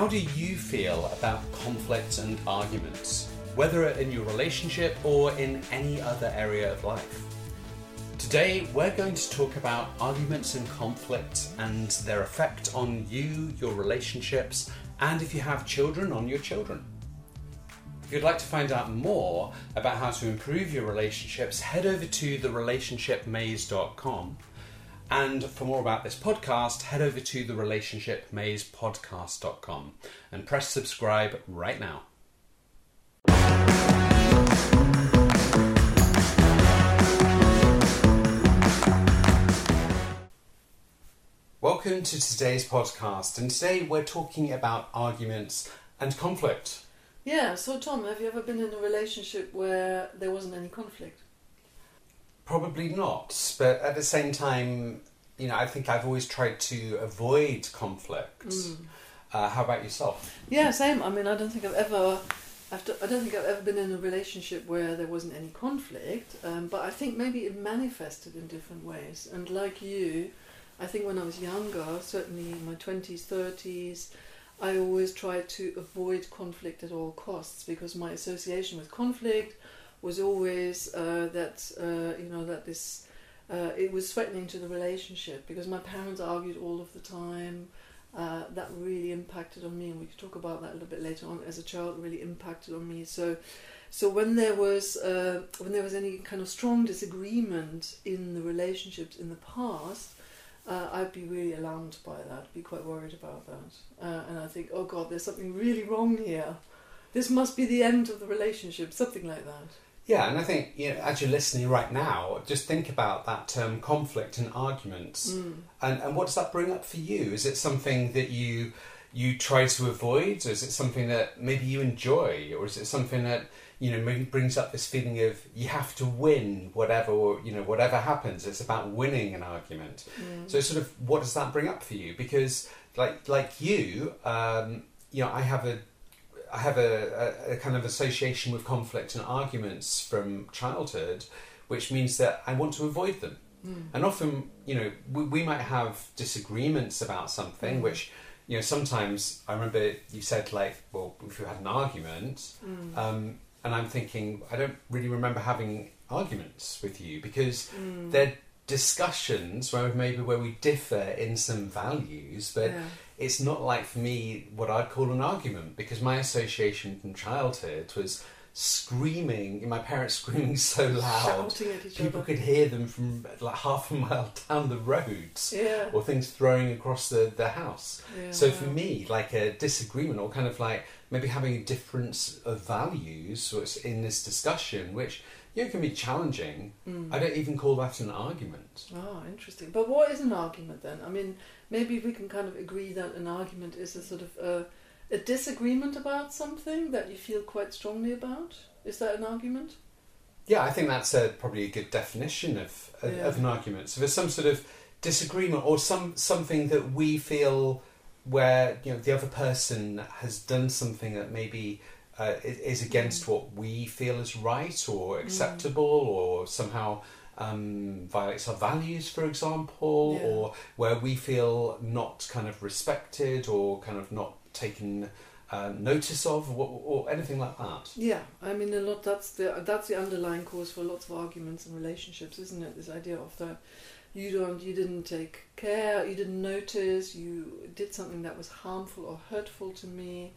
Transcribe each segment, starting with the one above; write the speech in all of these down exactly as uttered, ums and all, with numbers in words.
How do you feel about conflicts and arguments, whether in your relationship or in any other area of life? Today, we're going to talk about arguments and conflicts and their effect on you, your relationships, and if you have children, on your children. If you'd like to find out more about how to improve your relationships, head over to the relationship maze dot com. And for more about this podcast, head over to the relationship maze podcast dot com and press subscribe right now. Welcome to today's podcast, and today we're talking about arguments and conflict. Yeah, so Tom, have you ever been in a relationship where there wasn't any conflict? Probably not, but at the same time, you know, I think I've always tried to avoid conflict. Mm. Uh, how about yourself? Yeah, same. I mean, I don't think I've ever, I've to, I don't think I've ever been in a relationship where there wasn't any conflict. Um, but I think maybe it manifested in different ways. And like you, I think when I was younger, certainly in my twenties, thirties, I always tried to avoid conflict at all costs because my association with conflict was always uh, that uh, you know that this uh, it was threatening to the relationship because my parents argued all of the time. Uh, that really impacted on me, and we could talk about that a little bit later on. As a child, it really impacted on me. So, so when there was uh, when there was any kind of strong disagreement in the relationships in the past, uh, I'd be really alarmed by that, be quite worried about that, uh, and I think, oh God, there's something really wrong here. This must be the end of the relationship, something like that. Yeah, and I think, you know, as you're listening right now, just think about that term conflict and arguments. Mm. And, and what does that bring up for you? Is it something that you you try to avoid? Or is it something that maybe you enjoy? Or is it something that, you know, maybe brings up this feeling of you have to win whatever, you know, whatever happens. It's about winning an argument. Mm. So sort of what does that bring up for you? Because like like you, um, you know, I have a I have a, a, a kind of association with conflict and arguments from childhood, which means that I want to avoid them. Mm. And often, you know, we, we might have disagreements about something, mm. which, you know, sometimes I remember you said, like, well, if you had an argument, mm. um, and I'm thinking, I don't really remember having arguments with you because mm. they're discussions where maybe where we differ in some values, but yeah. It's not like for me what I'd call an argument because my association from childhood was screaming, my parents screaming so loud, shouting at each people other. Could hear them from like half a mile down the roads, yeah. or things throwing across the, the house. Yeah. So for me, like a disagreement or kind of like maybe having a difference of values in this discussion, which you know, it can be challenging. Mm. I don't even call that an argument. Oh, interesting. But what is an argument then? I mean, maybe we can kind of agree that an argument is a sort of a, a disagreement about something that you feel quite strongly about. Is that an argument? Yeah, I think that's a, probably a good definition of a, yeah. of an argument. So there's some sort of disagreement or some something that we feel where you know the other person has done something that maybe Uh, is against mm. what we feel is right or acceptable mm. or somehow um, violates our values, for example, yeah. or where we feel not kind of respected or kind of not taken uh, notice of or, or anything like that. Yeah, I mean, a lot. That's the that's the underlying cause for lots of arguments in relationships, isn't it? This idea of the you don't, you didn't take care, you didn't notice, you did something that was harmful or hurtful to me.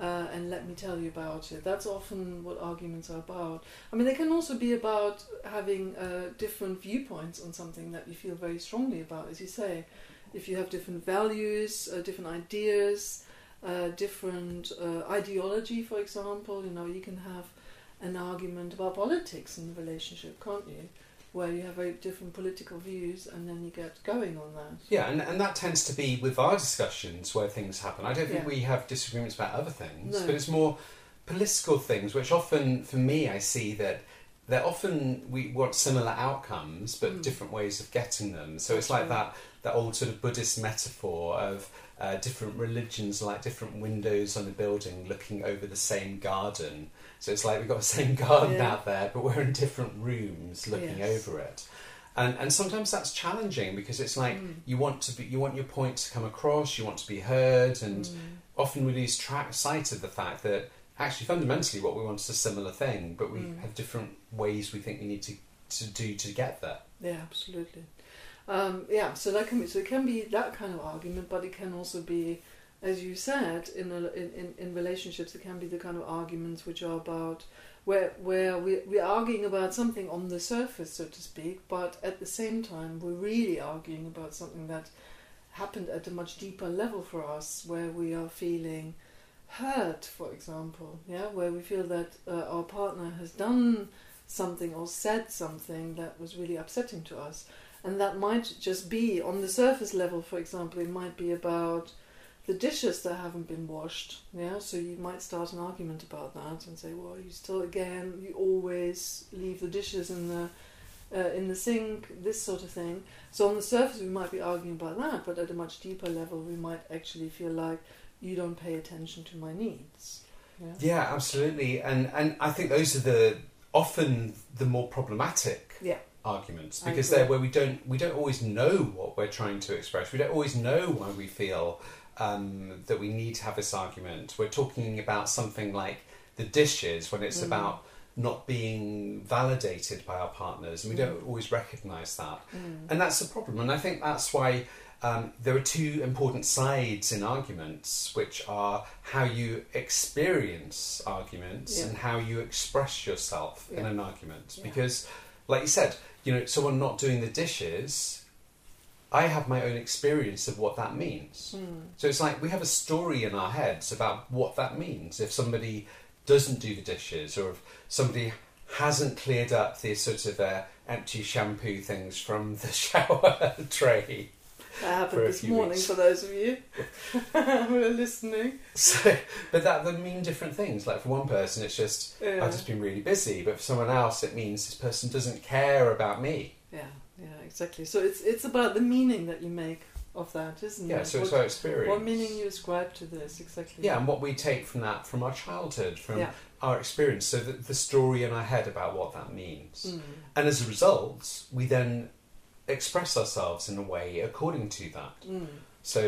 Uh, and let me tell you about it. That's often what arguments are about. I mean, they can also be about having uh, different viewpoints on something that you feel very strongly about, as you say. If you have different values, uh, different ideas, uh, different uh, ideology, for example, you know, you can have an argument about politics in the relationship, can't you? Where you have very different political views and then you get going on that. Yeah, and, and that tends to be with our discussions where things happen. I don't think yeah. we have disagreements about other things, no. but it's more political things, which often, for me, I see that they're often, we want similar outcomes, but mm. different ways of getting them. So it's like that, that old sort of Buddhist metaphor of uh, different religions, like different windows on a building looking over the same garden. So it's like we've got the same garden yeah. out there, but we're in different rooms looking yes. over it. And and sometimes that's challenging, because it's like mm. you want to be, you want your point to come across, you want to be heard, and mm. often we lose track sight of the fact that actually fundamentally what we want is a similar thing, but we mm. have different ways we think we need to to do to get there. Yeah, absolutely. Um, yeah, so that can be, so it can be that kind of argument, but it can also be, as you said, in a, in in relationships, it can be the kind of arguments which are about where where we we're arguing about something on the surface, so to speak, but at the same time we're really arguing about something that happened at a much deeper level for us, where we are feeling hurt, for example, yeah, where we feel that uh, our partner has done something or said something that was really upsetting to us. And that might just be on the surface level. For example, it might be about the dishes that haven't been washed. Yeah, so you might start an argument about that and say, "Well, you still again, you always leave the dishes in the uh, in the sink." This sort of thing. So on the surface, we might be arguing about that, but at a much deeper level, we might actually feel like you don't pay attention to my needs. Yeah, yeah, absolutely. And and I think those are the often the more problematic. Yeah. Arguments, because they're where we don't we don't always know what we're trying to express. We don't always know why we feel um, that we need to have this argument. We're talking about something like the dishes when it's mm. about not being validated by our partners, and we mm. don't always recognise that. Mm. And that's the problem. And I think that's why um, there are two important sides in arguments, which are how you experience arguments yeah. and how you express yourself yeah. in an argument. Yeah. Because, like you said, you know, someone not doing the dishes, I have my own experience of what that means. Mm. So it's like we have a story in our heads about what that means. If somebody doesn't do the dishes, or if somebody hasn't cleared up the sort of uh, empty shampoo things from the shower tray. That happened this morning weeks. For those of you who are listening. So, but that would mean different things. Like for one person, it's just, yeah. I've just been really busy. But for someone else, it means this person doesn't care about me. Yeah, yeah, exactly. So it's it's about the meaning that you make of that, isn't yeah, it? Yeah, so it's what, our experience. What meaning you ascribe to this, exactly. Yeah, and what we take from that, from our childhood, from yeah. our experience. So the, the story in our head about what that means. Mm. And as a result, we then express ourselves in a way according to that. Mm. So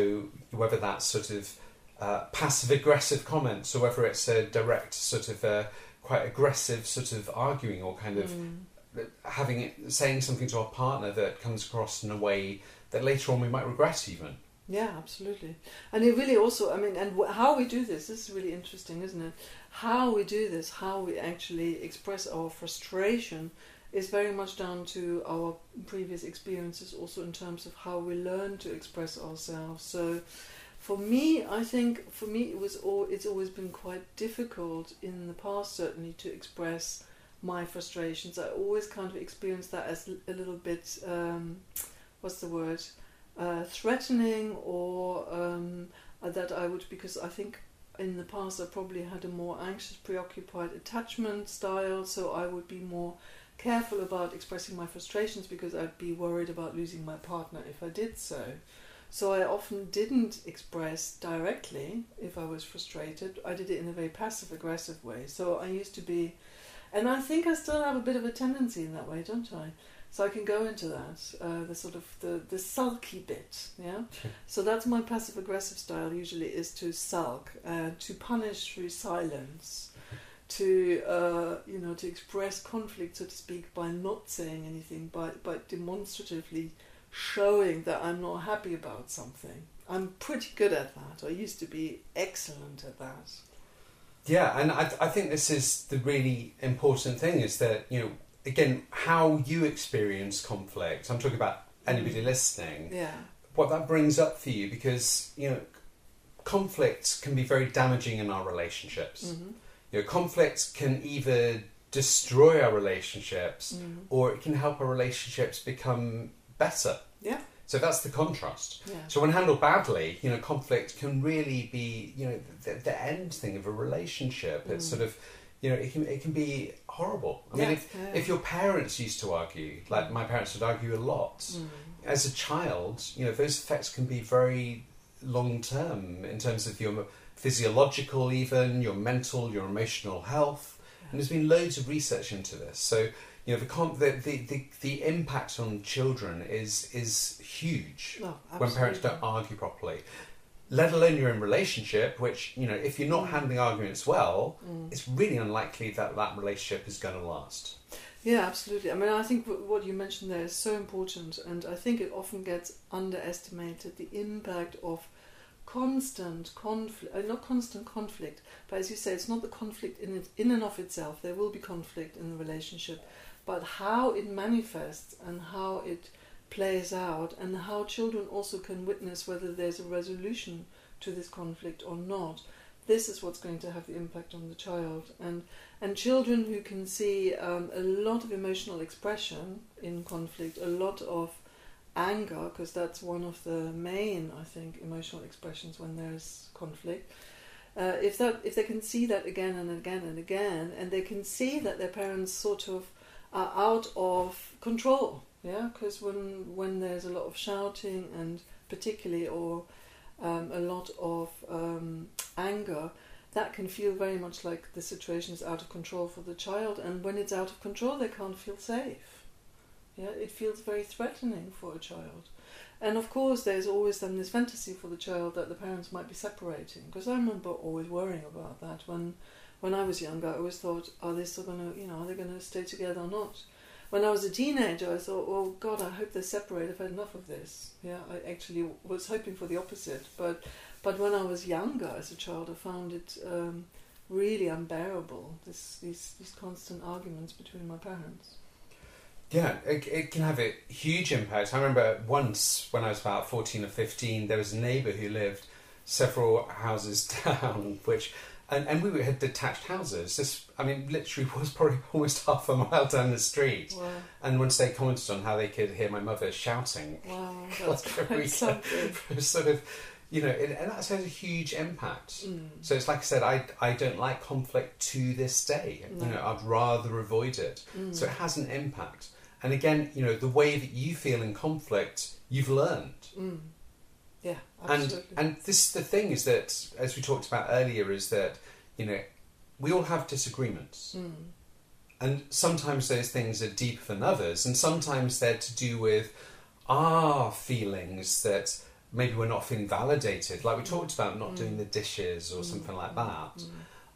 whether that's sort of uh, passive-aggressive comments, or whether it's a direct sort of uh, quite aggressive sort of arguing, or kind of mm. having it, saying something to our partner that comes across in a way that later on we might regret even. Yeah, absolutely. And it really also, I mean, and w- how we do this, this is really interesting, isn't it? How we do this, how we actually express our frustration, is very much down to our previous experiences, also in terms of how we learn to express ourselves. So for me, I think for me it was all, it's always been quite difficult in the past, certainly, to express my frustrations. I always kind of experienced that as a little bit, um, what's the word, uh, threatening, or um, that I would, because I think in the past I probably had a more anxious, preoccupied attachment style, so I would be more careful about expressing my frustrations, because I'd be worried about losing my partner if I did so. So I often didn't express directly if I was frustrated. I did it in a very passive-aggressive way. So I used to be, and I think I still have a bit of a tendency in that way, don't I? So I can go into that, uh, the sort of the, the sulky bit, yeah? So that's my passive-aggressive style usually, is to sulk, uh, to punish through silence, to uh, you know, to express conflict, so to speak, by not saying anything, by, by demonstratively showing that I'm not happy about something. I'm pretty good at that. I used to be excellent at that. Yeah, and I, th- I think this is the really important thing, is that, you know, again, how you experience conflict. I'm talking about anybody listening. Yeah. What that brings up for you, because, you know, conflicts can be very damaging in our relationships. Mm-hmm. You know, conflict can either destroy our relationships mm. or it can help our relationships become better. Yeah. So that's the contrast. Yeah. So when handled badly, you know, conflict can really be, you know, the, the end thing of a relationship. Mm. It's sort of, you know, it can it can be horrible. I yeah. mean, if, yeah. if your parents used to argue, like my parents would argue a lot, mm. as a child, you know, those effects can be very long term in terms of your physiological, even your mental, your emotional health. Yeah. And there's been loads of research into this. So, you know, the the the, the impact on children is is huge well, when parents don't argue properly. Let alone you're in relationship, which, you know, if you're not handling arguments well, mm. it's really unlikely that that relationship is going to last. Yeah, absolutely. I mean, I think w- what you mentioned there is so important, and I think it often gets underestimated, the impact of constant conflict, uh, not constant conflict, but as you say, it's not the conflict in, it, in and of itself. There will be conflict in the relationship, but how it manifests and how it plays out, and how children also can witness whether there's a resolution to this conflict or not. This is what's going to have the impact on the child. And and children who can see um, a lot of emotional expression in conflict, a lot of anger, because that's one of the main, I think, emotional expressions when there's conflict. Uh, if that if they can see that again and again and again, and they can see that their parents sort of are out of control. Yeah, because when when there's a lot of shouting, and particularly or um, a lot of um, anger, that can feel very much like the situation is out of control for the child. And when it's out of control, they can't feel safe. Yeah, it feels very threatening for a child. And of course, there's always then this fantasy for the child that the parents might be separating. Because I remember always worrying about that when when I was younger. I always thought, are they still going to, you know, are they going to stay together or not? When I was a teenager, I thought, oh God, I hope they're separated. I've had enough of this. Yeah, I actually was hoping for the opposite. But but when I was younger, as a child, I found it um, really unbearable, this, these, these constant arguments between my parents. Yeah, it, it can have a huge impact. I remember once, when I was about fourteen or fifteen, there was a neighbour who lived several houses down, which... And, and we had detached houses. This, I mean, literally was probably almost half a mile down the street. Wow. And once they commented on how they could hear my mother shouting. Wow, that's quite something. Sort of, you know, it, and that's had a huge impact. Mm. So it's like I said, I, I don't like conflict to this day. No. You know, I'd rather avoid it. Mm. So it has an impact. And again, you know, the way that you feel in conflict, you've learned. Mm. Yeah, absolutely. And and this the thing is that, as we talked about earlier, is that, you know, we all have disagreements, mm. and sometimes those things are deeper than others, and sometimes they're to do with our feelings that maybe we're not feeling validated, like we talked about, not mm. doing the dishes or mm. something like that, mm.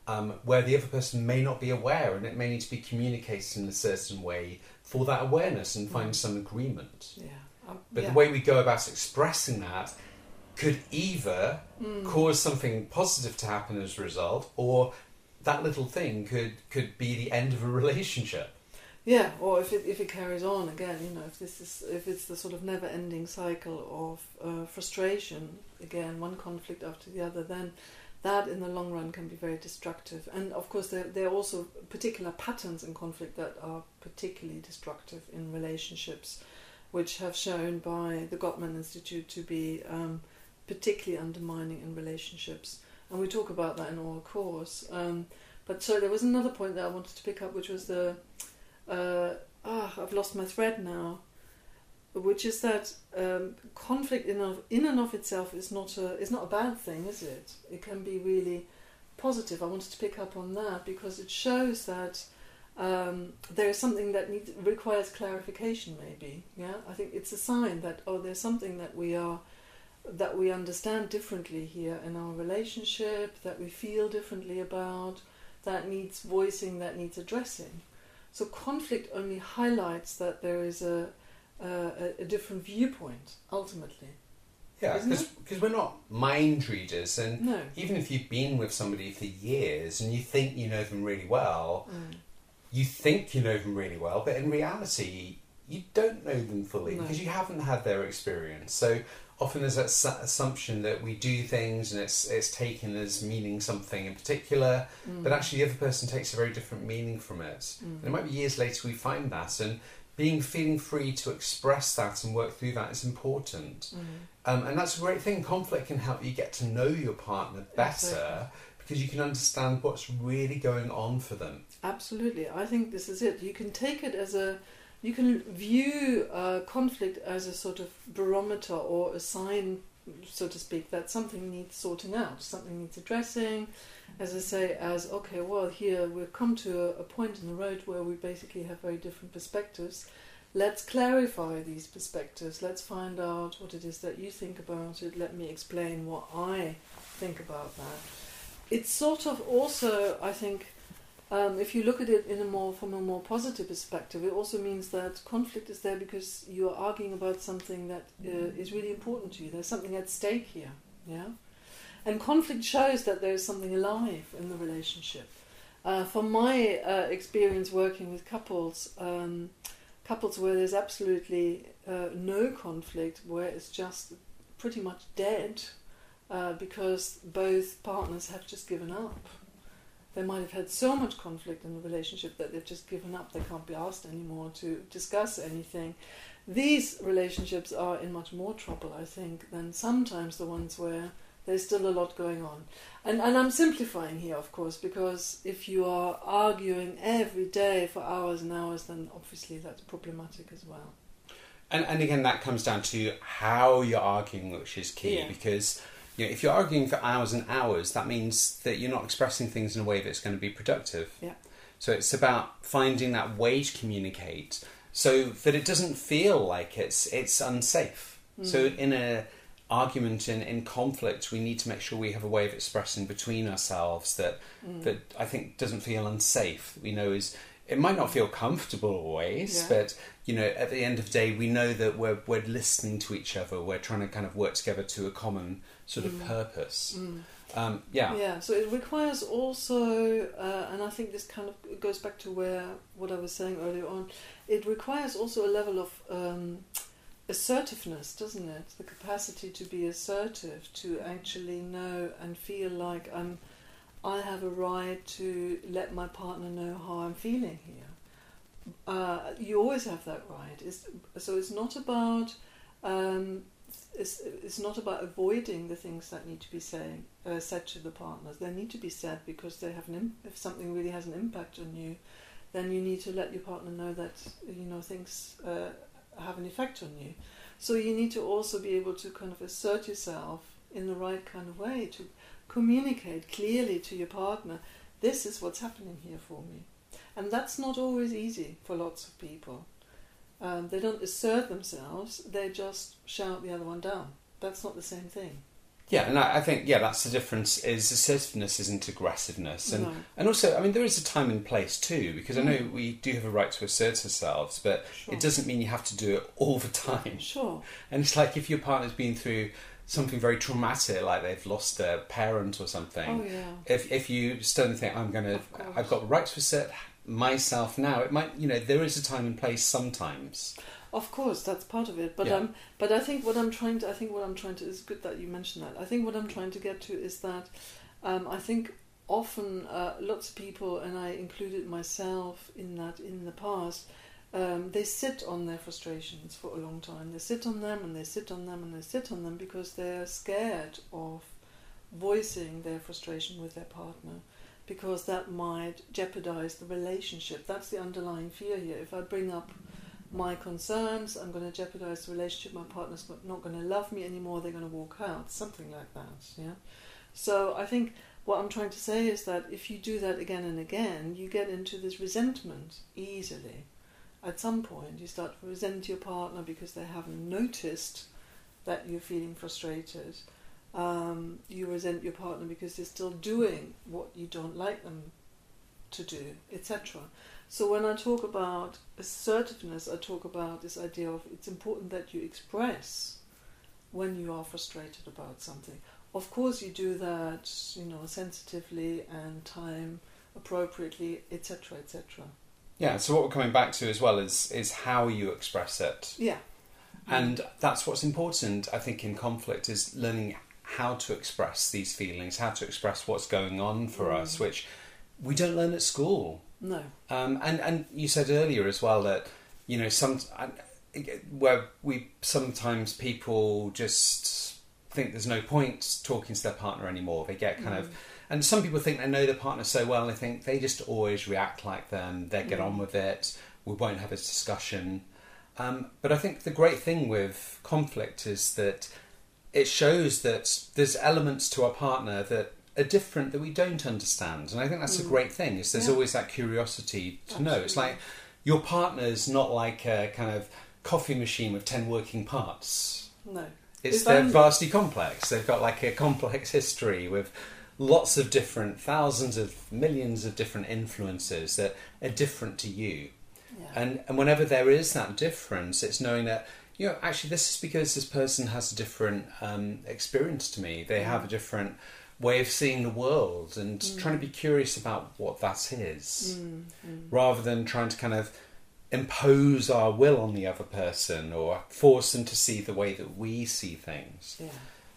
um, where the other person may not be aware, and it may need to be communicated in a certain way for that awareness and find mm. some agreement. Yeah, um, but yeah. the way we go about expressing that could either mm. cause something positive to happen as a result, or that little thing could, could be the end of a relationship. Yeah, or if it if it carries on again, you know, if this is if it's the sort of never-ending cycle of uh, frustration again, one conflict after the other, then that in the long run can be very destructive. And of course, there there are also particular patterns in conflict that are particularly destructive in relationships, which have shown by the Gottman Institute to be Um, particularly undermining in relationships, and we talk about that in our course. Um, but so there was another point that I wanted to pick up, which was the uh, ah, I've lost my thread now, which is that um, conflict in of, in and of itself is not a is not a bad thing, is it? It can be really positive. I wanted to pick up on that because it shows that um, there is something that needs requires clarification. Maybe, yeah. I think it's a sign that oh, there's something that we are. that we understand differently here in our relationship, that we feel differently about, that needs voicing, that needs addressing. So conflict only highlights that there is a a, a different viewpoint, ultimately. Yeah, because we're not mind readers, and no. even if you've been with somebody for years and you think you know them really well, mm. you think you know them really well, but in reality, you don't know them fully no. because you haven't had their experience. So often there's that su- assumption that we do things and it's it's taken as meaning something in particular, mm. but actually the other person takes a very different meaning from it. Mm. And it might be years later we find that, and being feeling free to express that and work through that is important. Mm. Um, and that's a great thing. Conflict can help you get to know your partner better exactly. because you can understand what's really going on for them. Absolutely. I think this is it. You can take it as a... You can view uh, conflict as a sort of barometer or a sign so to speak, that something needs sorting out, something needs addressing, as I say, as, okay, well, here we've come to a, a point in the road where we basically have very different perspectives. Let's clarify these perspectives. Let's find out what it is that you think about it. Let me explain what I think about that. It's sort of also, I think, um, if you look at it in a more from a more positive perspective, it also means that conflict is there because you are arguing about something that uh, is really important to you. There's something at stake here, yeah. And conflict shows that there is something alive in the relationship. Uh, from my uh, experience working with couples. Um, Couples where there's absolutely uh, no conflict, where it's just pretty much dead uh, because both partners have just given up. They might have had so much conflict in the relationship that they've just given up. They can't be asked anymore to discuss anything. These relationships are in much more trouble, I think, than sometimes the ones where there's still a lot going on. And, and I'm simplifying here, of course, because if you are arguing every day for hours and hours, then obviously that's problematic as well. And, and again, that comes down to how you're arguing, which is key, yeah. Because you know, if you're arguing for hours and hours, that means that you're not expressing things in a way that's going to be productive. Yeah. So it's about finding that way to communicate so that it doesn't feel like it's, it's unsafe. Mm. So in a... argument and in conflict, we need to make sure we have a way of expressing between ourselves that mm. that I think doesn't feel unsafe. We know is it might not feel comfortable always, yeah. But you know, at the end of the day, we know that we're we're listening to each other. We're trying to kind of work together to a common sort of mm. purpose. Mm. Um, yeah, yeah. So it requires also, uh, and I think this kind of goes back to where what I was saying earlier on. It requires also a level of. Um, Assertiveness, doesn't it? The capacity to be assertive, to actually know and feel like I'm, I have a right to let my partner know how I'm feeling here. Uh, you always have that right. It's, so it's not about um, it's, it's not about avoiding the things that need to be saying, uh, said to the partners. They need to be said because they have an imp- if something really has an impact on you, then you need to let your partner know that you know things. Uh, have an effect on you. So you need to also be able to kind of assert yourself in the right kind of way, to communicate clearly to your partner, this is what's happening here for me. And that's not always easy for lots of people. Um, they don't assert themselves, they just shout the other one down. That's not the same thing. Yeah, and I think, yeah, that's the difference, is assertiveness isn't aggressiveness. And no. and also, I mean, there is a time and place too, because mm. I know we do have a right to assert ourselves, but sure. It doesn't mean you have to do it all the time. Sure. And it's like if your partner's been through something very traumatic, like they've lost their parent or something, oh, yeah. if if you suddenly think, I'm going to, I've got the right to assert myself now, it might, you know, there is a time and place sometimes. Of course, that's part of it, but yeah. um, but I think what I'm trying to I think what I'm trying to it's good that you mentioned that. I think what I'm trying to get to is that um, I think often uh, lots of people, and I included myself in that in the past, um, they sit on their frustrations for a long time. They sit on them and they sit on them and they sit on them because they're scared of voicing their frustration with their partner, because that might jeopardize the relationship. That's the underlying fear here. If I bring up my concerns, I'm going to jeopardize the relationship, my partner's not going to love me anymore, they're going to walk out, something like that, yeah. So I think what I'm trying to say is that if you do that again and again, you get into this resentment easily. At some point, you start to resent your partner because they haven't noticed that you're feeling frustrated. Um, you resent your partner because they're still doing what you don't like them to do, et cetera. So when I talk about assertiveness, I talk about this idea of it's important that you express when you are frustrated about something. Of course you do that, you know, sensitively and time appropriately, et cetera, et cetera. Yeah, so what we're coming back to as well is is how you express it. Yeah. And that's what's important, I think, in conflict, is learning how to express these feelings, how to express what's going on for mm. us, which we don't learn at school. No. Um, and, and you said earlier as well that, you know, some where we sometimes people just think there's no point talking to their partner anymore. They get kind mm. of... And some people think they know their partner so well, they think they just always react like them, they get mm. on with it, we won't have a discussion. Um, but I think the great thing with conflict is that it shows that there's elements to our partner that are different, that we don't understand. And I think that's mm. a great thing, is there's yeah. always that curiosity to Absolutely. know. It's like your partner's not like a kind of coffee machine with ten working parts. No. It's they're vastly complex. They've got like a complex history with lots of different, thousands of, millions of different influences that are different to you. Yeah. And and whenever there is that difference, it's knowing that, you know, actually this is because this person has a different um, experience to me. They have a different way of seeing the world, and mm. trying to be curious about what that is, mm. Mm. rather than trying to kind of impose our will on the other person or force them to see the way that we see things. Yeah.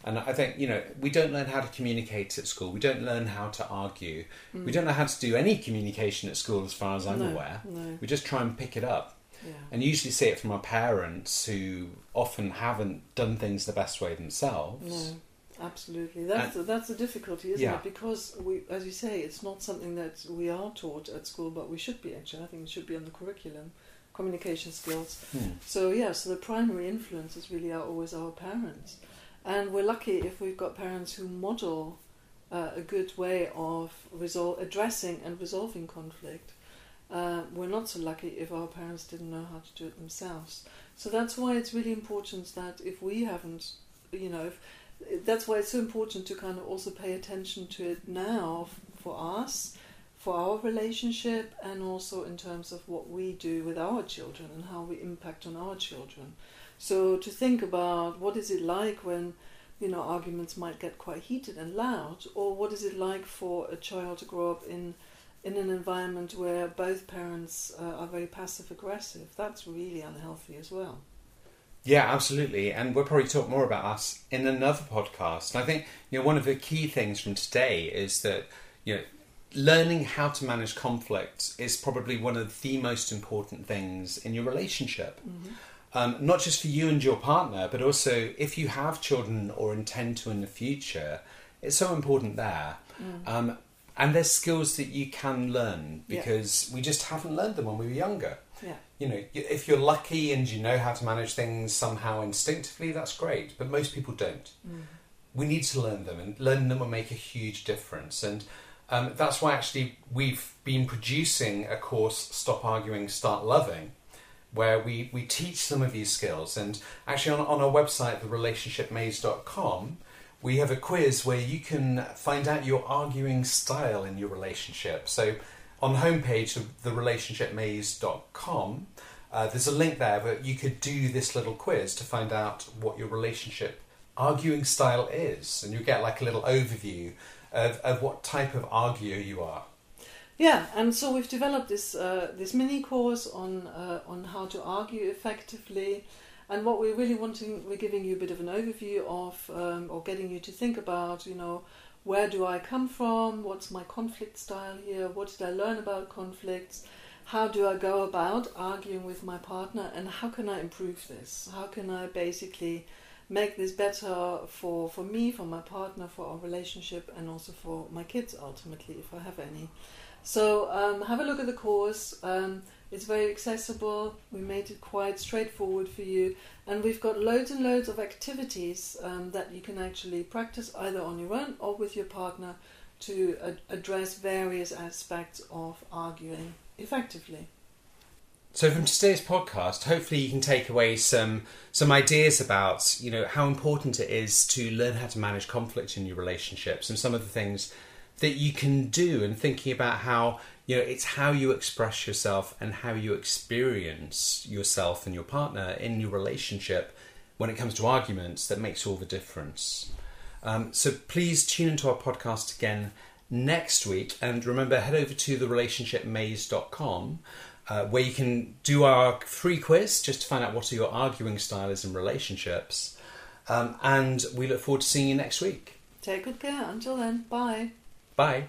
And I think, you know, we don't learn how to communicate at school. We don't learn how to argue. Mm. We don't know how to do any communication at school, as far as I'm no, aware. No. We just try and pick it up. Yeah. And usually see it from our parents, who often haven't done things the best way themselves. No. Absolutely. That's, and, the, that's the difficulty, isn't yeah. it? Because, we, as you say, it's not something that we are taught at school, but we should be, actually. I think it should be on the curriculum, communication skills. Hmm. So, yeah, so the primary influences really are always our parents. And we're lucky if we've got parents who model uh, a good way of resol- addressing and resolving conflict. Uh, we're not so lucky if our parents didn't know how to do it themselves. So that's why it's really important that if we haven't, you know, if, that's why it's so important to kind of also pay attention to it now for us, for our relationship, and also in terms of what we do with our children and how we impact on our children. So to think about what is it like when, you know, arguments might get quite heated and loud, or what is it like for a child to grow up in in an environment where both parents uh, are very passive-aggressive. That's really unhealthy as well. Yeah, absolutely. And we'll probably talk more about that in another podcast. And I think, you know, one of the key things from today is that, you know, learning how to manage conflict is probably one of the most important things in your relationship. Mm-hmm. Um, not just for you and your partner, but also if you have children or intend to in the future, it's so important there. Mm. Um, and there's skills that you can learn, because yeah. we just haven't learned them when we were younger. Yeah. You know, if you're lucky and you know how to manage things somehow instinctively, that's great. But most people don't. Mm. We need to learn them, and learning them will make a huge difference. And um, that's why actually we've been producing a course, Stop Arguing, Start Loving, where we, we teach some of these skills. And actually on, on our website, the relationship maze dot com, we have a quiz where you can find out your arguing style in your relationship. So on the homepage of the relationship maze dot com, uh, there's a link there that you could do this little quiz to find out what your relationship arguing style is. And you get like a little overview of, of what type of arguer you are. Yeah, and so we've developed this uh, this mini course on uh, on how to argue effectively. And what we're really wanting, we're giving you a bit of an overview of, um, or getting you to think about, you know, where do I come from? What's my conflict style here? What did I learn about conflicts? How do I go about arguing with my partner? And how can I improve this? How can I basically make this better for, for me, for my partner, for our relationship, and also for my kids, ultimately, if I have any. So um, have a look at the course. Um, it's very accessible. We made it quite straightforward for you. And we've got loads and loads of activities um, that you can actually practice either on your own or with your partner to ad- address various aspects of arguing effectively. So from today's podcast, hopefully you can take away some some ideas about, you know, how important it is to learn how to manage conflict in your relationships, and some of the things that you can do, and thinking about how, you know, it's how you express yourself and how you experience yourself and your partner in your relationship when it comes to arguments that makes all the difference. Um, so please tune into our podcast again next week, and remember, head over to the relationship maze dot com uh, where you can do our free quiz just to find out what your arguing style is in relationships. Um, and we look forward to seeing you next week. Take good care. Until then, bye. Bye.